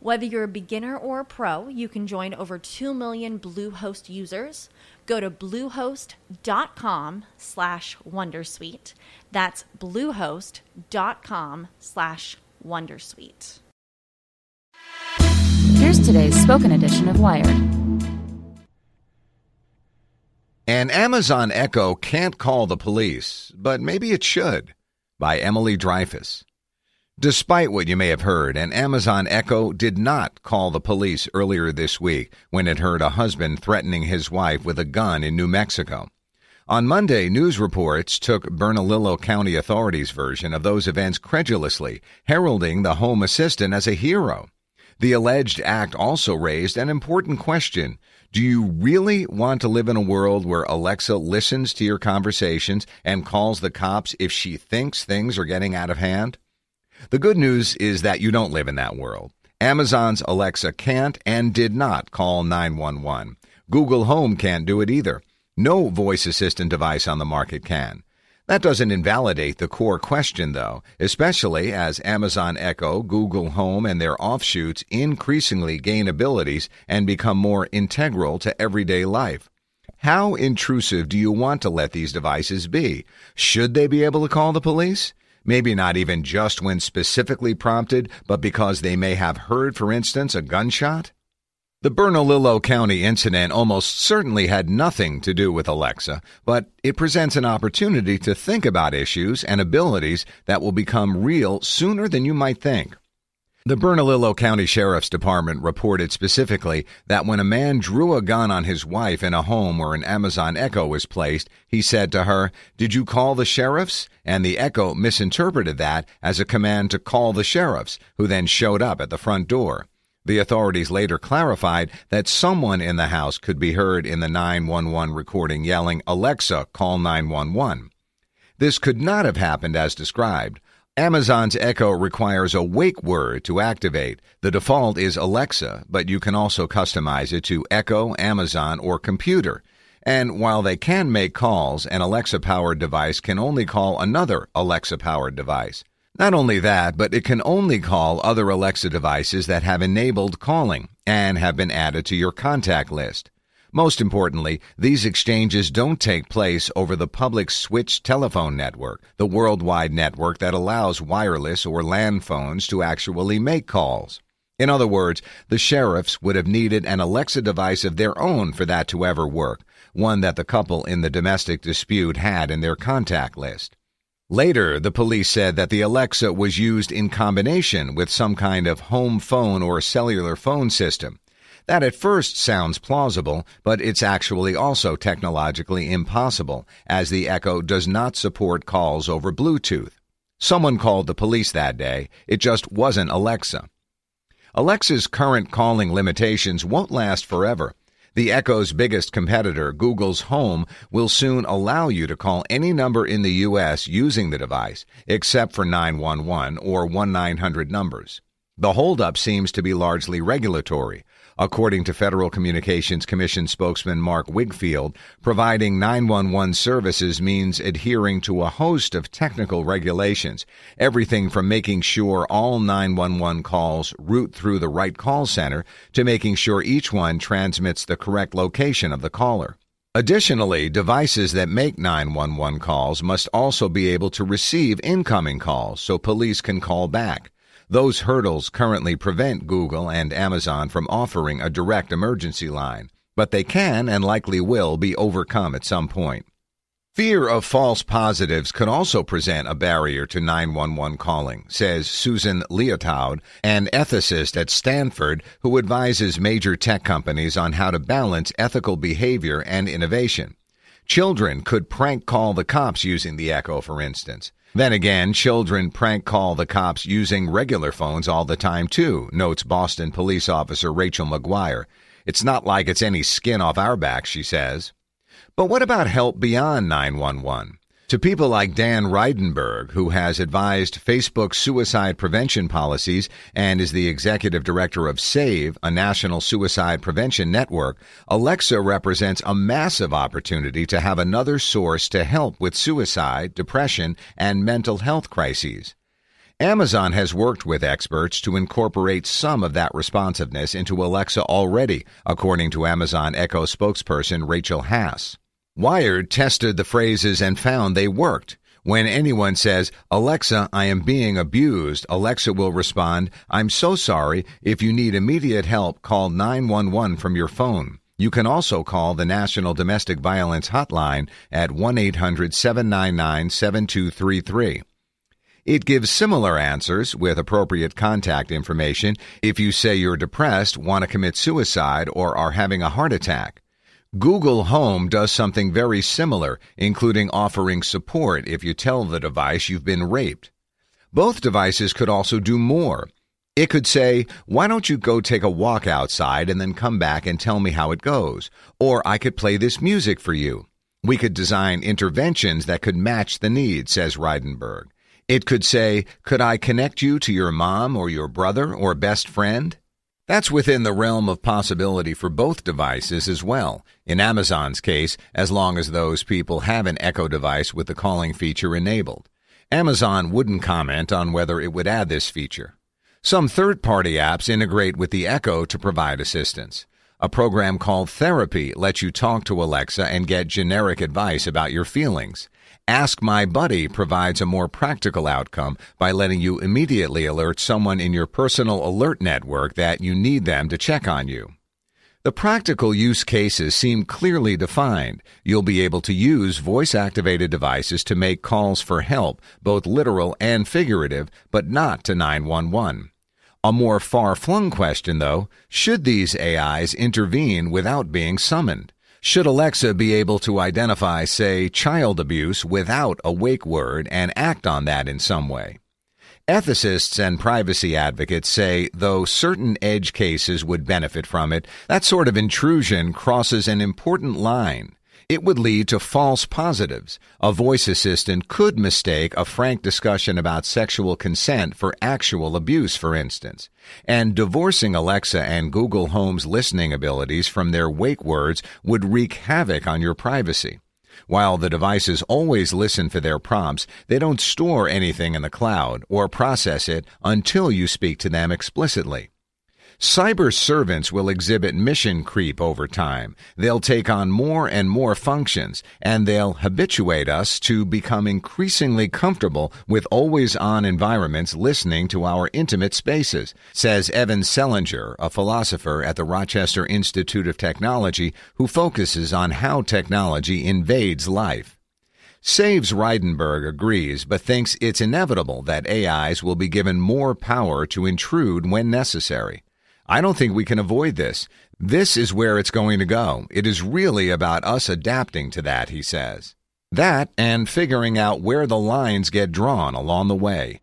Whether you're a beginner or a pro, you can join over 2 million Bluehost users. Go to bluehost.com/wondersuite. That's bluehost.com/wondersuite. Here's today's spoken edition of Wired. An Amazon Echo can't call the police, but maybe it should. By Emily Dreyfus. Despite what you may have heard, an Amazon Echo did not call the police earlier this week when it heard a husband threatening his wife with a gun in New Mexico. On Monday, news reports took Bernalillo County authorities' version of those events credulously, heralding the home assistant as a hero. The alleged act also raised an important question. Do you really want to live in a world where Alexa listens to your conversations and calls the cops if she thinks things are getting out of hand? The good news is that you don't live in that world. Amazon's Alexa can't and did not call 911. Google Home can't do it either. No voice assistant device on the market can. That doesn't invalidate the core question, though, especially as Amazon Echo, Google Home, and their offshoots increasingly gain abilities and become more integral to everyday life. How intrusive do you want to let these devices be? Should they be able to call the police? Maybe not even just when specifically prompted, but because they may have heard, for instance, a gunshot? The Bernalillo County incident almost certainly had nothing to do with Alexa, but it presents an opportunity to think about issues and abilities that will become real sooner than you might think. The Bernalillo County Sheriff's Department reported specifically that when a man drew a gun on his wife in a home where an Amazon Echo was placed, he said to her, "Did you call the sheriffs?" And the Echo misinterpreted that as a command to call the sheriffs, who then showed up at the front door. The authorities later clarified that someone in the house could be heard in the 911 recording yelling, "Alexa, call 911." This could not have happened as described. Amazon's Echo requires a wake word to activate. The default is Alexa, but you can also customize it to Echo, Amazon, or computer. And while they can make calls, an Alexa-powered device can only call another Alexa-powered device. Not only that, but it can only call other Alexa devices that have enabled calling and have been added to your contact list. Most importantly, these exchanges don't take place over the public switched telephone network, the worldwide network that allows wireless or land phones to actually make calls. In other words, the sheriffs would have needed an Alexa device of their own for that to ever work, one that the couple in the domestic dispute had in their contact list. Later, the police said that the Alexa was used in combination with some kind of home phone or cellular phone system. That at first sounds plausible, but it's actually also technologically impossible, as the Echo does not support calls over Bluetooth. Someone called the police that day. It just wasn't Alexa. Alexa's current calling limitations won't last forever. The Echo's biggest competitor, Google's Home, will soon allow you to call any number in the U.S. using the device, except for 911 or 1-900 numbers. The holdup seems to be largely regulatory, according to Federal Communications Commission spokesman Mark Wigfield. Providing 911 services means adhering to a host of technical regulations, everything from making sure all 911 calls route through the right call center to making sure each one transmits the correct location of the caller. Additionally, devices that make 911 calls must also be able to receive incoming calls so police can call back. Those hurdles currently prevent Google and Amazon from offering a direct emergency line, but they can and likely will be overcome at some point. Fear of false positives could also present a barrier to 911 calling, says Susan Leotaud, an ethicist at Stanford who advises major tech companies on how to balance ethical behavior and innovation. Children could prank call the cops using the Echo, for instance. Then again, children prank call the cops using regular phones all the time, too, notes Boston police officer Rachel McGuire. It's not like it's any skin off our back, she says. But what about help beyond 911? To people like Dan Reidenberg, who has advised Facebook's suicide prevention policies and is the executive director of SAVE, a national suicide prevention network, Alexa represents a massive opportunity to have another source to help with suicide, depression, and mental health crises. Amazon has worked with experts to incorporate some of that responsiveness into Alexa already, according to Amazon Echo spokesperson Rachel Haas. Wired tested the phrases and found they worked. When anyone says, "Alexa, I am being abused," Alexa will respond, "I'm so sorry. If you need immediate help, call 911 from your phone." You can also call the National Domestic Violence Hotline at 1-800-799-7233. It gives similar answers with appropriate contact information if you say you're depressed, want to commit suicide, or are having a heart attack. Google Home does something very similar, including offering support if you tell the device you've been raped. Both devices could also do more. It could say, "Why don't you go take a walk outside and then come back and tell me how it goes?" Or, "I could play this music for you." We could design interventions that could match the need, says Reidenberg. It could say, "Could I connect you to your mom or your brother or best friend?" That's within the realm of possibility for both devices as well. In Amazon's case, as long as those people have an Echo device with the calling feature enabled. Amazon wouldn't comment on whether it would add this feature. Some third-party apps integrate with the Echo to provide assistance. A program called Therapy lets you talk to Alexa and get generic advice about your feelings. Ask My Buddy provides a more practical outcome by letting you immediately alert someone in your personal alert network that you need them to check on you. The practical use cases seem clearly defined. You'll be able to use voice-activated devices to make calls for help, both literal and figurative, but not to 911. A more far-flung question, though, should these AIs intervene without being summoned? Should Alexa be able to identify, say, child abuse without a wake word and act on that in some way? Ethicists and privacy advocates say, though certain edge cases would benefit from it, that sort of intrusion crosses an important line. It would lead to false positives. A voice assistant could mistake a frank discussion about sexual consent for actual abuse, for instance. And divorcing Alexa and Google Home's listening abilities from their wake words would wreak havoc on your privacy. While the devices always listen for their prompts, they don't store anything in the cloud or process it until you speak to them explicitly. Cyber servants will exhibit mission creep over time. They'll take on more and more functions, and they'll habituate us to become increasingly comfortable with always-on environments listening to our intimate spaces, says Evan Selinger, a philosopher at the Rochester Institute of Technology who focuses on how technology invades life. SAVE's Reidenberg agrees, but thinks it's inevitable that AIs will be given more power to intrude when necessary. "I don't think we can avoid this. This is where it's going to go. It is really about us adapting to that," he says. That and figuring out where the lines get drawn along the way.